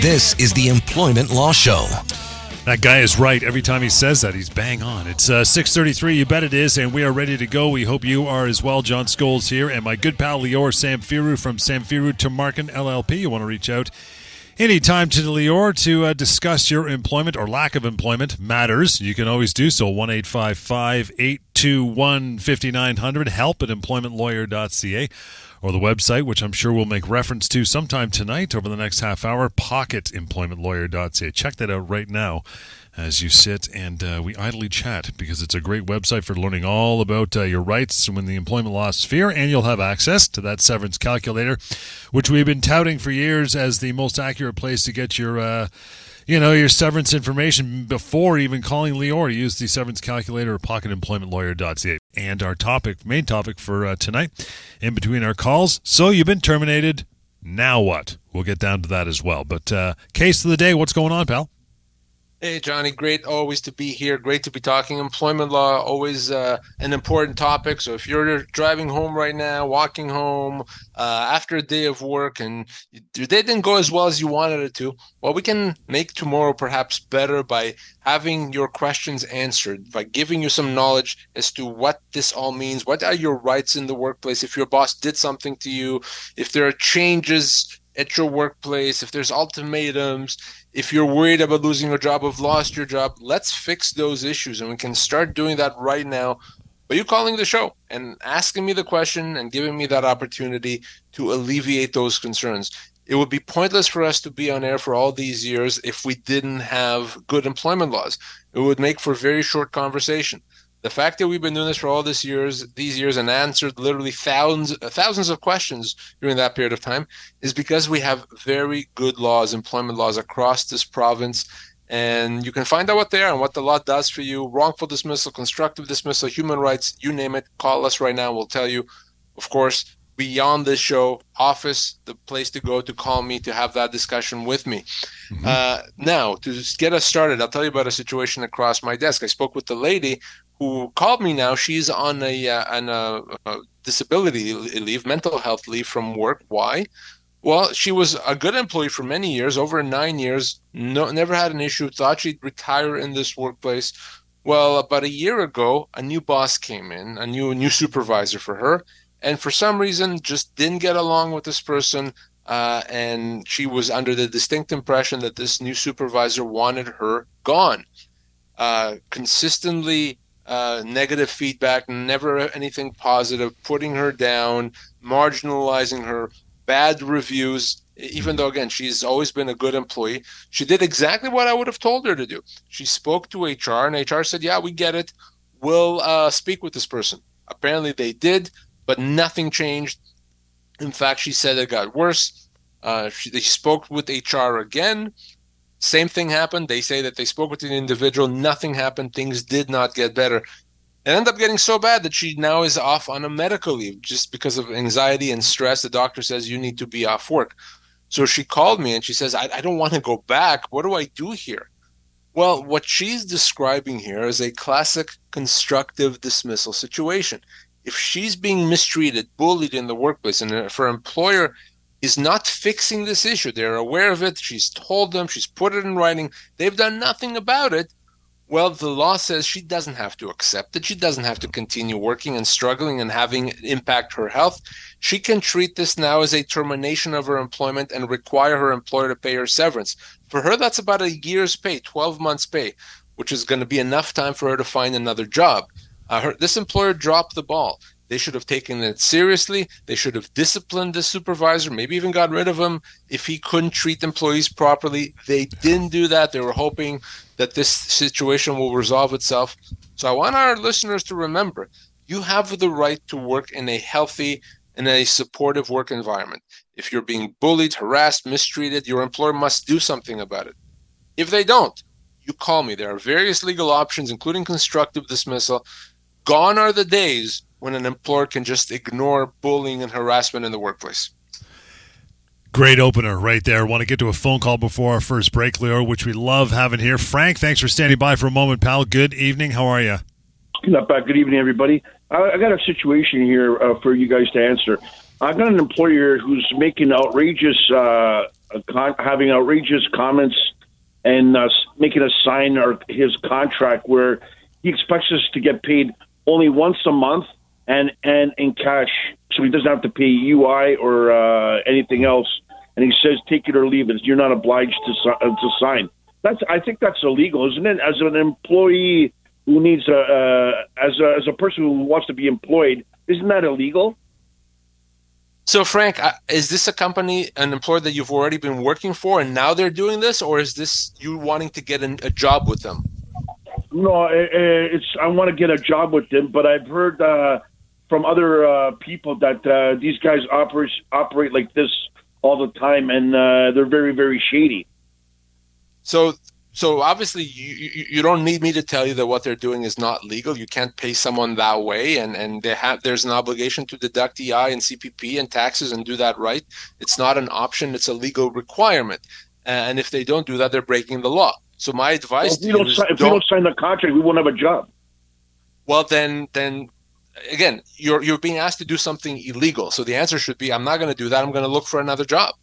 This is the Employment Law Show. That guy is right. Every time he says that, he's bang on. It's 6:33, you bet it is, and we are ready to go. We hope you are as well. John Scholes here, and my good pal Lior Samfiru from Samfiru to Marken LLP. You want to reach out anytime to Lior to discuss your employment or lack of employment matters. You can always do so. 1-855-821-5900, help at employmentlawyer.ca. Or the website, which I'm sure we'll make reference to sometime tonight over the next half hour, pocketemploymentlawyer.ca. Check that out right now as you sit and we idly chat, because it's a great website for learning all about your rights in the employment law sphere, and you'll have access to that severance calculator, which we've been touting for years as the most accurate place to get your your severance information before even calling Lior. Use the severance calculator at pocketemploymentlawyer.ca. And our main topic for tonight, in between our calls, so you've been terminated, now what? We'll get down to that as well. But case of the day, what's going on, pal? Hey, Johnny, great always to be here. Great to be talking employment law, always an important topic. So if you're driving home right now, walking home after a day of work and your day didn't go as well as you wanted it to, well, we can make tomorrow perhaps better by having your questions answered, by giving you some knowledge as to what this all means. What are your rights in the workplace? If your boss did something to you, if there are changes at your workplace, if there's ultimatums, if you're worried about losing your job, have lost your job, let's fix those issues. And we can start doing that right now by you calling the show and asking me the question and giving me that opportunity to alleviate those concerns. It would be pointless for us to be on air for all these years if we didn't have good employment laws. It would make for very short conversation. The fact that we've been doing this for all these years and answered literally thousands of questions during that period of time is because we have very good laws, employment laws across this province. And you can find out what they are and what the law does for you. Wrongful dismissal, constructive dismissal, human rights, you name it. Call us right now. We'll tell you, of course, beyond this show, office, the place to go to call me to have that discussion with me. Mm-hmm. Now, to get us started, I'll tell you about a situation across my desk. I spoke with the lady who called me now. She's on a disability leave, mental health leave from work. Why? Well, she was a good employee for many years, over 9 years, never had an issue, thought she'd retire in this workplace. Well, about a year ago, a new boss came in, a new supervisor for her, and for some reason just didn't get along with this person, and she was under the distinct impression that this new supervisor wanted her gone. Consistently negative feedback, never anything positive, putting her down, marginalizing her, bad reviews, even though, again, she's always been a good employee. She did exactly what I would have told her to do. She spoke to HR, and HR said, yeah, we get it. We'll speak with this person. Apparently they did, but nothing changed. In fact, she said it got worse. They spoke with HR again. Same thing happened. They say that they spoke with an individual. Nothing happened. Things did not get better. It ended up getting so bad that she now is off on a medical leave just because of anxiety and stress. The doctor says, you need to be off work. So she called me and she says, I don't want to go back. What do I do here? Well, what she's describing here is a classic constructive dismissal situation. If she's being mistreated, bullied in the workplace, and if her employer is not fixing this issue, they're aware of it, she's told them, she's put it in writing, they've done nothing about it, well, the law says she doesn't have to accept it. She doesn't have to continue working and struggling and having it impact her health. She can treat this now as a termination of her employment and require her employer to pay her severance. For her, that's about a year's pay, 12 months pay, which is going to be enough time for her to find another job. This employer dropped the ball. They should have taken it seriously. They should have disciplined the supervisor, maybe even got rid of him if he couldn't treat employees properly. They didn't do that. They were hoping that this situation will resolve itself. So I want our listeners to remember, you have the right to work in a healthy and a supportive work environment. If you're being bullied, harassed, mistreated, your employer must do something about it. If they don't, you call me. There are various legal options, including constructive dismissal. Gone are the days when an employer can just ignore bullying and harassment in the workplace. Great opener right there. Want to get to a phone call before our first break, Lior, which we love having here. Frank, thanks for standing by for a moment, pal. Good evening. How are you? Not bad. Good evening, everybody. I got a situation here for you guys to answer. I've got an employer who's making outrageous, having outrageous comments and making us sign his contract where he expects us to get paid only once a month and in cash, so he doesn't have to pay UI or anything else. And he says, "Take it or leave it. You're not obliged to sign." I think that's illegal, isn't it? As an employee who needs as a person who wants to be employed, isn't that illegal? So, Frank, is this a company, an employer that you've already been working for, and now they're doing this, or is this you wanting to get a job with them? No, I want to get a job with them, but I've heard from other people that these guys operate like this all the time, and they're very, very shady. So obviously, you don't need me to tell you that what they're doing is not legal. You can't pay someone that way, and there's an obligation to deduct EI and CPP and taxes and do that right. It's not an option. It's a legal requirement. And if they don't do that, they're breaking the law. So my advice if we don't sign the contract, we won't have a job. Well, then again, you're being asked to do something illegal. So the answer should be, I'm not going to do that. I'm going to look for another job.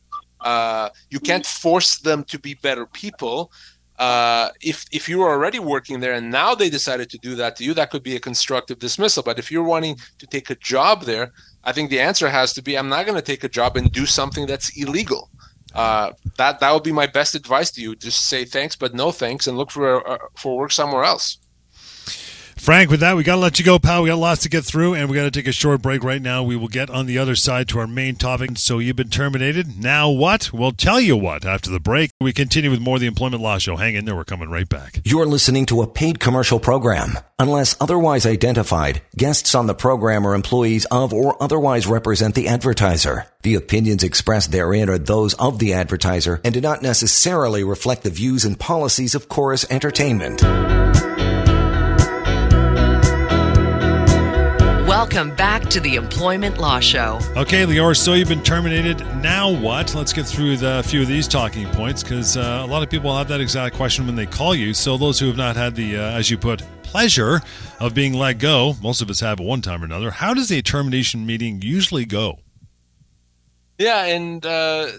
You can't force them to be better people. If you were already working there and now they decided to do that to you, that could be a constructive dismissal. But if you're wanting to take a job there, I think the answer has to be, I'm not going to take a job and do something that's illegal. That would be my best advice to you. Just say thanks, but no thanks, and look for work somewhere else. Frank, with that, we got to let you go, pal. We got lots to get through, and we got to take a short break right now. We will get on the other side to our main topic. So you've been terminated. Now what? We'll tell you what after the break. We continue with more of the Employment Law Show. Hang in there. We're coming right back. You're listening to a paid commercial program. Unless otherwise identified, guests on the program are employees of or otherwise represent the advertiser. The opinions expressed therein are those of the advertiser and do not necessarily reflect the views and policies of Chorus Entertainment. Welcome back to the Employment Law Show. Okay, Lior, so you've been terminated. Now what? Let's get through a few of these talking points, because a lot of people have that exact question when they call you. So those who have not had the, as you put, pleasure of being let go, most of us have at one time or another, how does a termination meeting usually go? Yeah, and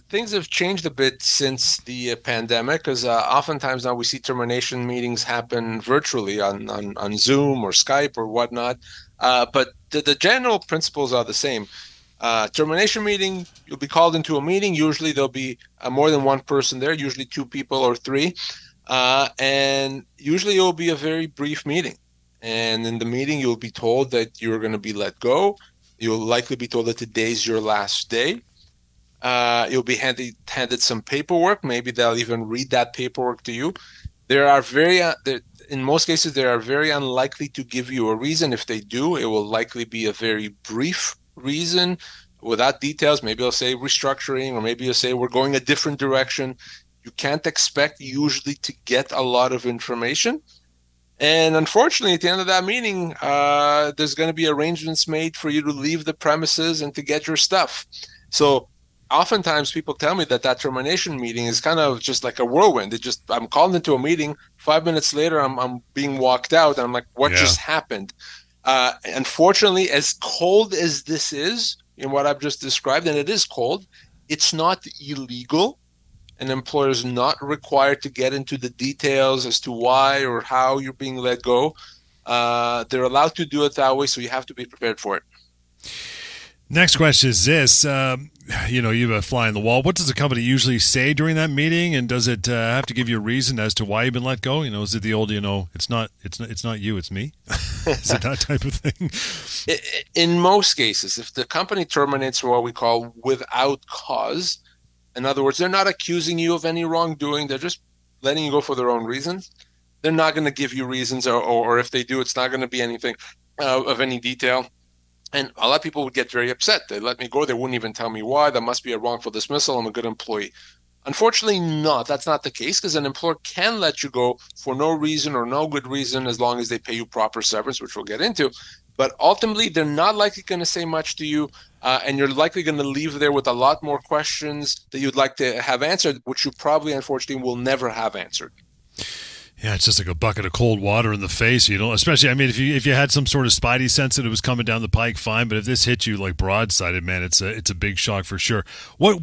things have changed a bit since the pandemic, because oftentimes now we see termination meetings happen virtually on Zoom or Skype or whatnot. But the general principles are the same. Termination meeting, you'll be called into a meeting. Usually there'll be more than one person there, usually two people or three. And usually it will be a very brief meeting. And in the meeting, you'll be told that you're going to be let go. You'll likely be told that today's your last day. You'll be handed some paperwork. Maybe they'll even read that paperwork to you. In most cases, they are very unlikely to give you a reason. If they do, it will likely be a very brief reason without details. Maybe they'll say restructuring, or maybe they'll say we're going a different direction. You can't expect usually to get a lot of information. And unfortunately, at the end of that meeting, there's going to be arrangements made for you to leave the premises and to get your stuff. So oftentimes people tell me that termination meeting is kind of just like a whirlwind. I'm called into a meeting. 5 minutes later, I'm being walked out, and I'm like, what just happened? Unfortunately, as cold as this is in what I've just described, and it is cold, it's not illegal. An employer is not required to get into the details as to why or how you're being let go. They're allowed to do it that way, so you have to be prepared for it. Next question is this. You have a fly in the wall. What does the company usually say during that meeting? And does it have to give you a reason as to why you've been let go? Is it the old, it's not you, it's me? Is it that type of thing? In most cases, if the company terminates for what we call without cause, in other words, they're not accusing you of any wrongdoing. They're just letting you go for their own reasons. They're not going to give you reasons, or if they do, it's not going to be anything of any detail. And a lot of people would get very upset. They let me go. They wouldn't even tell me why. That must be a wrongful dismissal. I'm a good employee. Unfortunately, not. That's not the case, because an employer can let you go for no reason or no good reason, as long as they pay you proper severance, which we'll get into. But ultimately, they're not likely going to say much to you, and you're likely going to leave there with a lot more questions that you'd like to have answered, which you probably, unfortunately, will never have answered. Yeah, it's just like a bucket of cold water in the face, you know. Especially, I mean, if you had some sort of spidey sense that it was coming down the pike, fine. But if this hits you like broadsided, man, it's a big shock for sure. What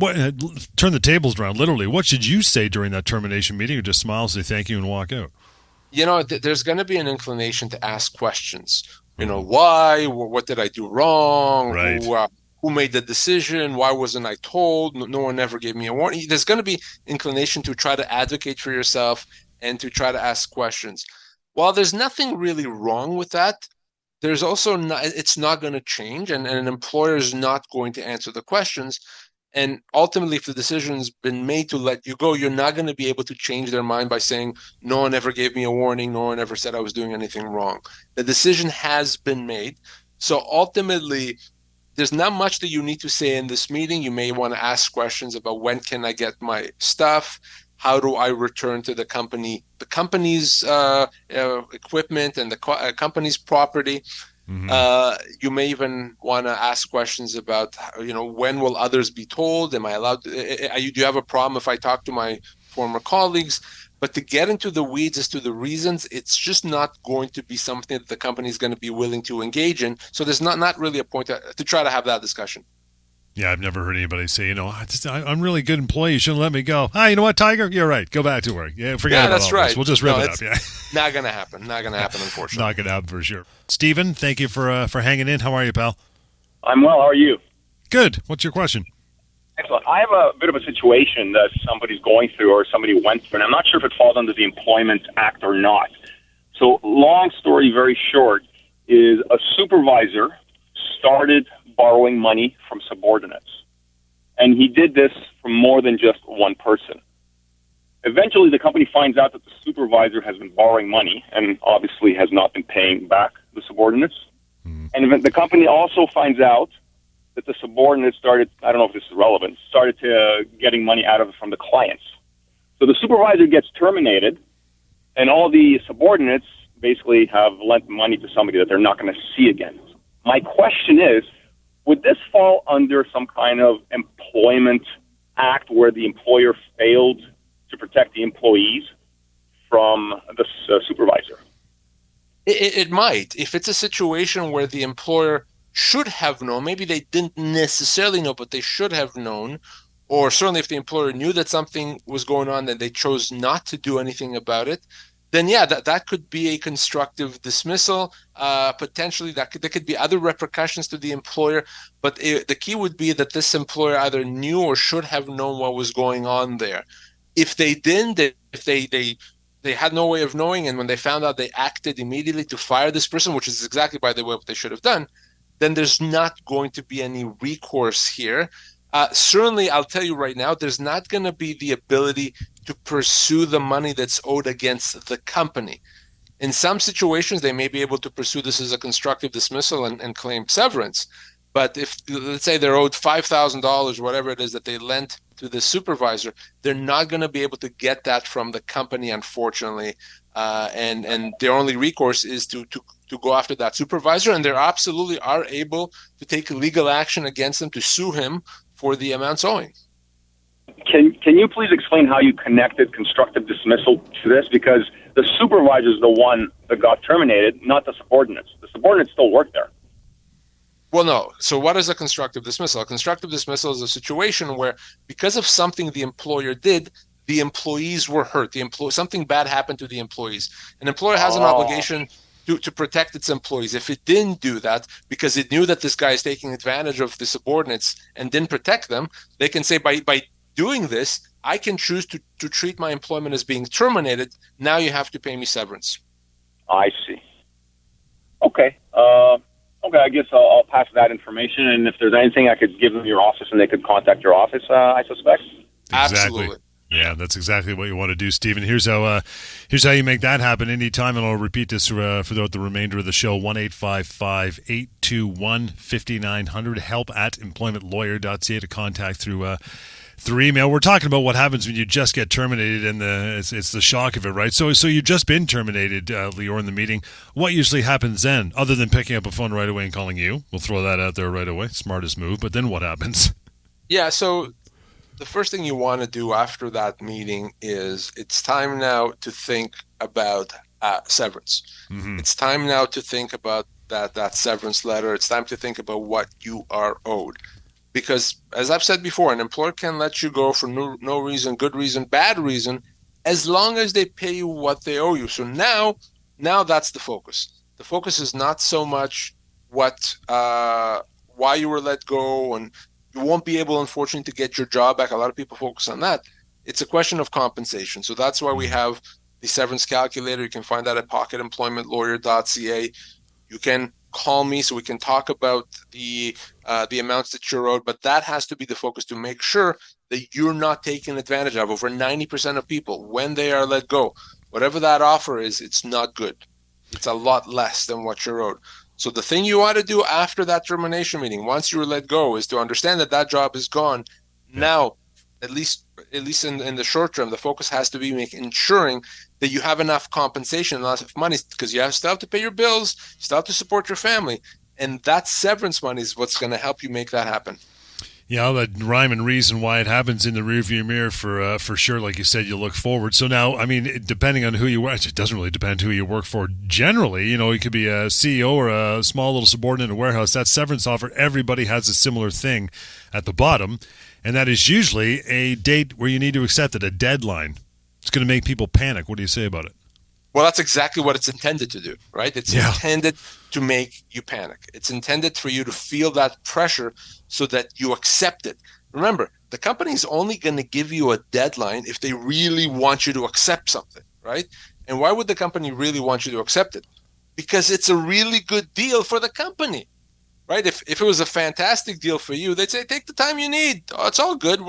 turn the tables around, literally? What should you say during that termination meeting, or just smile, say thank you, and walk out? You know, there's going to be an inclination to ask questions. You know, why? What did I do wrong? Right. Who made the decision? Why wasn't I told? No one ever gave me a warning. There's going to be inclination to try to advocate for yourself and to try to ask questions. While there's nothing really wrong with that, there's also not, it's not going to change, and an employer is not going to answer the questions. And ultimately, if the decision's been made to let you go, you're not going to be able to change their mind by saying, no one ever gave me a warning, no one ever said I was doing anything wrong. The decision has been made. So ultimately, there's not much that you need to say in this meeting. You may want to ask questions about when can I get my stuff? How do I return to the company, the company's equipment and the company's property? Mm-hmm. You may even want to ask questions about, you know, when will others be told? Am I allowed to, do you have a problem if I talk to my former colleagues? But to get into the weeds as to the reasons, it's just not going to be something that the company is going to be willing to engage in. So there's not really a point to try to have that discussion. Yeah, I've never heard anybody say, you know, I'm really a good employee. You shouldn't let me go. Ah, you know what, Tiger? You're right. Go back to work. Yeah, forget about all right. This. We'll just rip it up. Yeah, not going to happen. Not going to happen, unfortunately. Not going to happen for sure. Stephen, thank you for hanging in. How are you, pal? I'm well. How are you? Good. What's your question? Excellent. I have a bit of a situation that somebody's going through or somebody went through, and I'm not sure if it falls under the Employment Act or not. So long story very short is a supervisor started borrowing money from subordinates. And he did this from more than just one person. Eventually, the company finds out that the supervisor has been borrowing money and obviously has not been paying back the subordinates. Mm-hmm. And the company also finds out that the subordinates started, I don't know if this is relevant, started to getting money out of it from the clients. So the supervisor gets terminated, and all the subordinates basically have lent money to somebody that they're not going to see again. My question is, would this fall under some kind of employment act where the employer failed to protect the employees from the supervisor? It might. If it's a situation where the employer should have known, maybe they didn't necessarily know, but they should have known, or certainly if the employer knew that something was going on and they chose not to do anything about it, then yeah, that could be a constructive dismissal. Potentially, there could be other repercussions to the employer, but the key would be that this employer either knew or should have known what was going on there. If they didn't, they had no way of knowing, and when they found out, they acted immediately to fire this person, which is exactly, by the way, what they should have done, then there's not going to be any recourse here. Certainly, I'll tell you right now, there's not going to be the ability to pursue the money that's owed against the company. In some situations, they may be able to pursue this as a constructive dismissal and claim severance. But if, let's say, they're owed $5,000, whatever it is that they lent to the supervisor, they're not going to be able to get that from the company, unfortunately. And their only recourse is to go after that supervisor. And they absolutely are able to take legal action against them to sue him for the amounts owing. Can you please explain how you connected constructive dismissal to this? Because the supervisor is the one that got terminated, not the subordinates. The subordinates still work there. Well, no. So what is a constructive dismissal? A constructive dismissal is a situation where, because of something the employer did, the employees were hurt. Something bad happened to the employees. An employer has an obligation to protect its employees. If it didn't do that because it knew that this guy is taking advantage of the subordinates and didn't protect them, they can say by doing this, I can choose to treat my employment as being terminated. Now you have to pay me severance. I see. Okay. Okay, I guess I'll pass that information. And if there's anything I could give them your office and they could contact your office, I suspect. Exactly. Absolutely. Yeah, that's exactly what you want to do, Stephen. Here's how you make that happen. Anytime, and I'll repeat this throughout the remainder of the show, 1-855-821-5900, help@employmentlawyer.ca to contact through email. We're talking about what happens when you just get terminated, and it's the shock of it, right? So you've just been terminated, Lior, in the meeting. What usually happens then, other than picking up a phone right away and calling you? We'll throw that out there right away. Smartest move. But then what happens? Yeah, so the first thing you want to do after that meeting is it's time now to think about severance. Mm-hmm. It's time now to think about that severance letter. It's time to think about what you are owed. Because as I've said before, an employer can let you go for no reason, good reason, bad reason, as long as they pay you what they owe you. So now that's the focus. The focus is not so much why you were let go, and you won't be able, unfortunately, to get your job back. A lot of people focus on that. It's a question of compensation. So that's why we have the severance calculator. You can find that at pocketemploymentlawyer.ca. You can call me so we can talk about the amounts that you're owed, but that has to be the focus to make sure that you're not taken advantage of. Over 90% of people, when they are let go, whatever that offer is, it's not good. It's a lot less than what you're owed. So the thing you want to do after that termination meeting, once you were let go, is to understand that job is gone. Yeah. Now, at least in the short term, the focus has to be ensuring that you have enough compensation, enough money, because you still have to pay your bills, you still have to support your family. And that severance money is what's going to help you make that happen. Yeah, all that rhyme and reason why it happens in the rearview mirror for sure. Like you said, you look forward. So now, I mean, depending on who you work, it doesn't really depend who you work for. Generally, you know, it could be a CEO or a small little subordinate in a warehouse. That severance offer, everybody has a similar thing at the bottom, and that is usually a date where you need to accept it, a deadline. It's going to make people panic. What do you say about it? Well, that's exactly what it's intended to do, right? It's intended to make you panic. It's intended for you to feel that pressure so that you accept it. Remember, the company is only going to give you a deadline if they really want you to accept something, right? And why would the company really want you to accept it? Because it's a really good deal for the company, right? If it was a fantastic deal for you, they'd say, take the time you need. Oh, it's all good.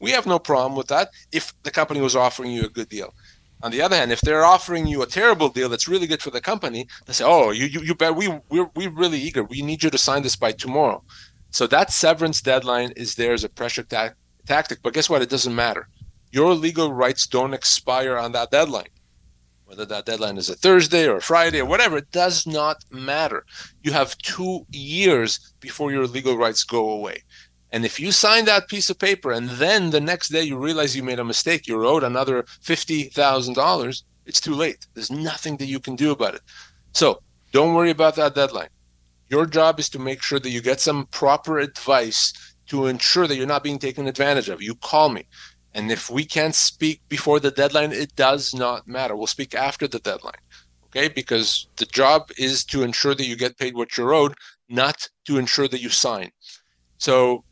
We have no problem with that if the company was offering you a good deal. On the other hand, if they're offering you a terrible deal that's really good for the company, they say, oh, you bet, we're really eager. We need you to sign this by tomorrow. So that severance deadline is there as a pressure tactic. But guess what? It doesn't matter. Your legal rights don't expire on that deadline. Whether that deadline is a Thursday or a Friday or whatever, it does not matter. You have 2 years before your legal rights go away. And if you sign that piece of paper and then the next day you realize you made a mistake, you're owed another $50,000, it's too late. There's nothing that you can do about it. So don't worry about that deadline. Your job is to make sure that you get some proper advice to ensure that you're not being taken advantage of. You call me. And if we can't speak before the deadline, it does not matter. We'll speak after the deadline, okay? Because the job is to ensure that you get paid what you're owed, not to ensure that you sign. So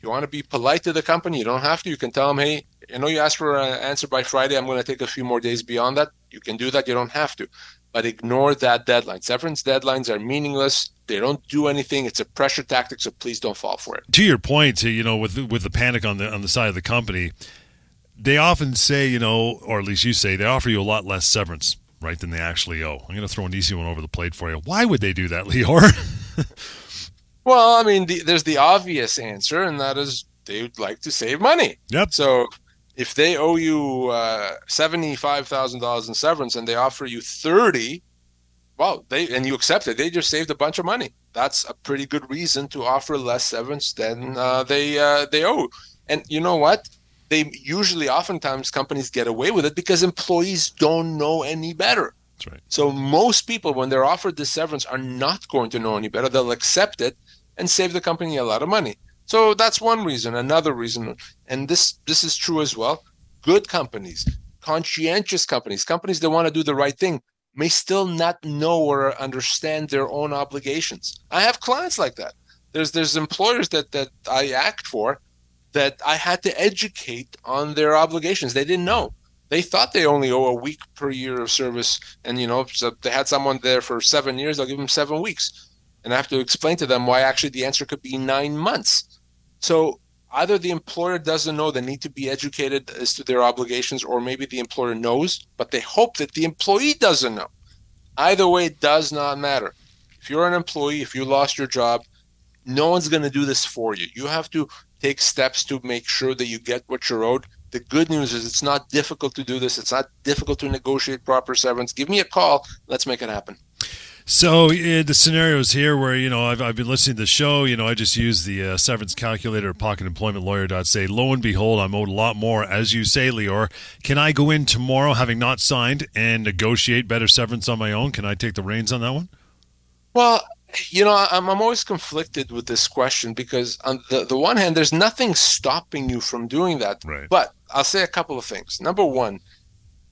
you want to be polite to the company. You don't have to. You can tell them, hey, I know you asked for an answer by Friday. I'm going to take a few more days beyond that. You can do that. You don't have to. But ignore that deadline. Severance deadlines are meaningless. They don't do anything. It's a pressure tactic, so please don't fall for it. To your point, you know, with the panic on the side of the company, they often say, you know, or at least you say, they offer you a lot less severance, right, than they actually owe. I'm going to throw an easy one over the plate for you. Why would they do that, Lior? Well, I mean, there's the obvious answer, and that is they'd like to save money. Yep. So if they owe you $75,000 in severance and they offer you $30,000, well, and you accept it, they just saved a bunch of money. That's a pretty good reason to offer less severance than they owe. And you know what? They usually, oftentimes, companies get away with it because employees don't know any better. That's right. So most people, when they're offered this severance, are not going to know any better. They'll accept it and save the company a lot of money. So that's one reason. Another reason, and this is true as well, good companies, conscientious companies, companies that want to do the right thing may still not know or understand their own obligations. I have clients like that. There's employers that I act for that I had to educate on their obligations. They didn't know. They thought they only owe a week per year of service, and, you know, so they had someone there for 7 years, I'll give them 7 weeks. And I have to explain to them why actually the answer could be 9 months. So Either the employer doesn't know, they need to be educated as to their obligations, or maybe the employer knows, but they hope that the employee doesn't know. Either way, it does not matter. If you're an employee, if you lost your job, no one's going to do this for you. You have to take steps to make sure that you get what you're owed. The good news is it's not difficult to do this. It's not difficult to negotiate proper severance. Give me a call. Let's make it happen. So the scenarios here where, you know, I've been listening to the show, you know, I just use the severance calculator at pocketemploymentlawyer.ca. Lo and behold, I'm owed a lot more, as you say, Lior. Can I go in tomorrow, having not signed, and negotiate better severance on my own? Can I take the reins on that one? Well, you know, I'm always conflicted with this question because on the one hand, there's nothing stopping you from doing that. Right. But I'll say a couple of things. Number one,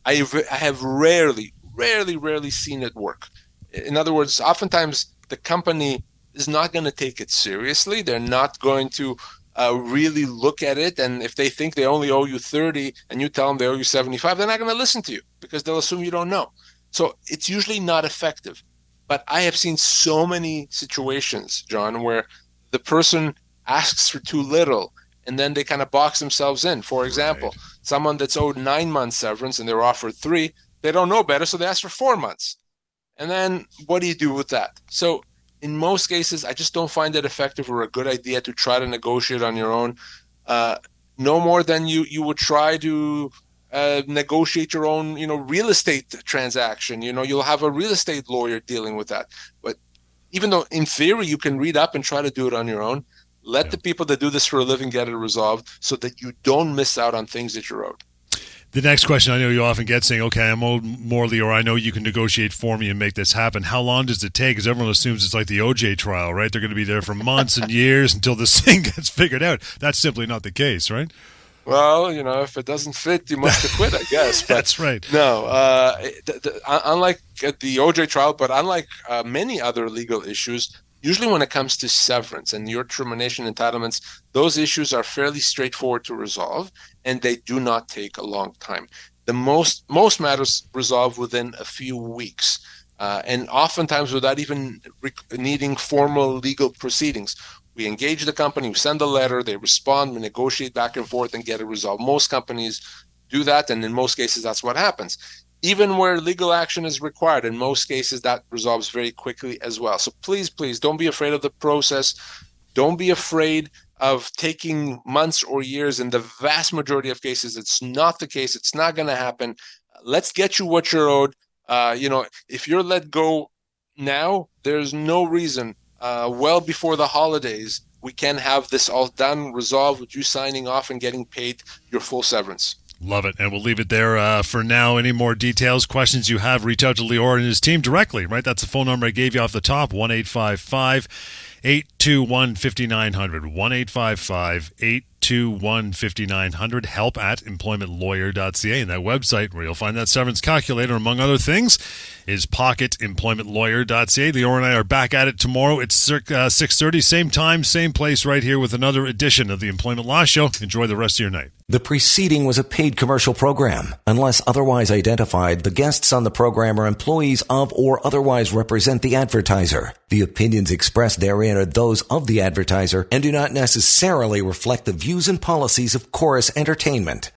I have rarely seen it work. In other words, oftentimes the company is not going to take it seriously. They're not going to really look at it. And if they think they only owe you 30 and you tell them they owe you 75, they're not going to listen to you because they'll assume you don't know. So it's usually not effective. But I have seen so many situations, John, where the person asks for too little and then they kind of box themselves in. For example, right. Someone that's owed 9 months severance and they're offered 3, they don't know better, so they ask for 4 months. And then what do you do with that? So in most cases, I just don't find it effective or a good idea to try to negotiate on your own. No more than you would try to negotiate your own, you know, real estate transaction. You know, you'll have a real estate lawyer dealing with that. But even though in theory you can read up and try to do it on your own, let the people that do this for a living get it resolved so that you don't miss out on things that you're owed. The next question I know you often get saying, okay, I'm owed more, Lior, I know you can negotiate for me and make this happen. How long does it take? Because everyone assumes it's like the OJ trial, right? They're going to be there for months and years until this thing gets figured out. That's simply not the case, right? Well, you know, if it doesn't fit, you must acquit, I guess. But that's right. No, unlike the OJ trial, but unlike many other legal issues, usually when it comes to severance and your termination entitlements, those issues are fairly straightforward to resolve, and they do not take a long time. The most matters resolve within a few weeks, and oftentimes without even needing formal legal proceedings. We engage the company, we send a letter, they respond, we negotiate back and forth and get it resolved. Most companies do that, and in most cases, that's what happens. Even where legal action is required, in most cases, that resolves very quickly as well. So please don't be afraid of the process. Don't be afraid of taking months or years. In the vast majority of cases, it's not the case. It's not going to happen. Let's get you what you're owed. You know, if you're let go now, there's no reason well before the holidays we can have this all done, resolved with you signing off and getting paid your full severance. Love it. And we'll leave it there for now. Any more details, questions you have, reach out to Lior and his team directly, right? That's the phone number I gave you off the top, 1-855-821-5900, 1-855-821-5900, help at employmentlawyer.ca. And that website where you'll find that severance calculator, among other things, is pocketemploymentlawyer.ca. Lior and I are back at it tomorrow. It's circa 6:30, same time, same place right here with another edition of the Employment Law Show. Enjoy the rest of your night. The preceding was a paid commercial program. Unless otherwise identified, the guests on the program are employees of or otherwise represent the advertiser. The opinions expressed therein are those of the advertiser and do not necessarily reflect the views and policies of Chorus Entertainment.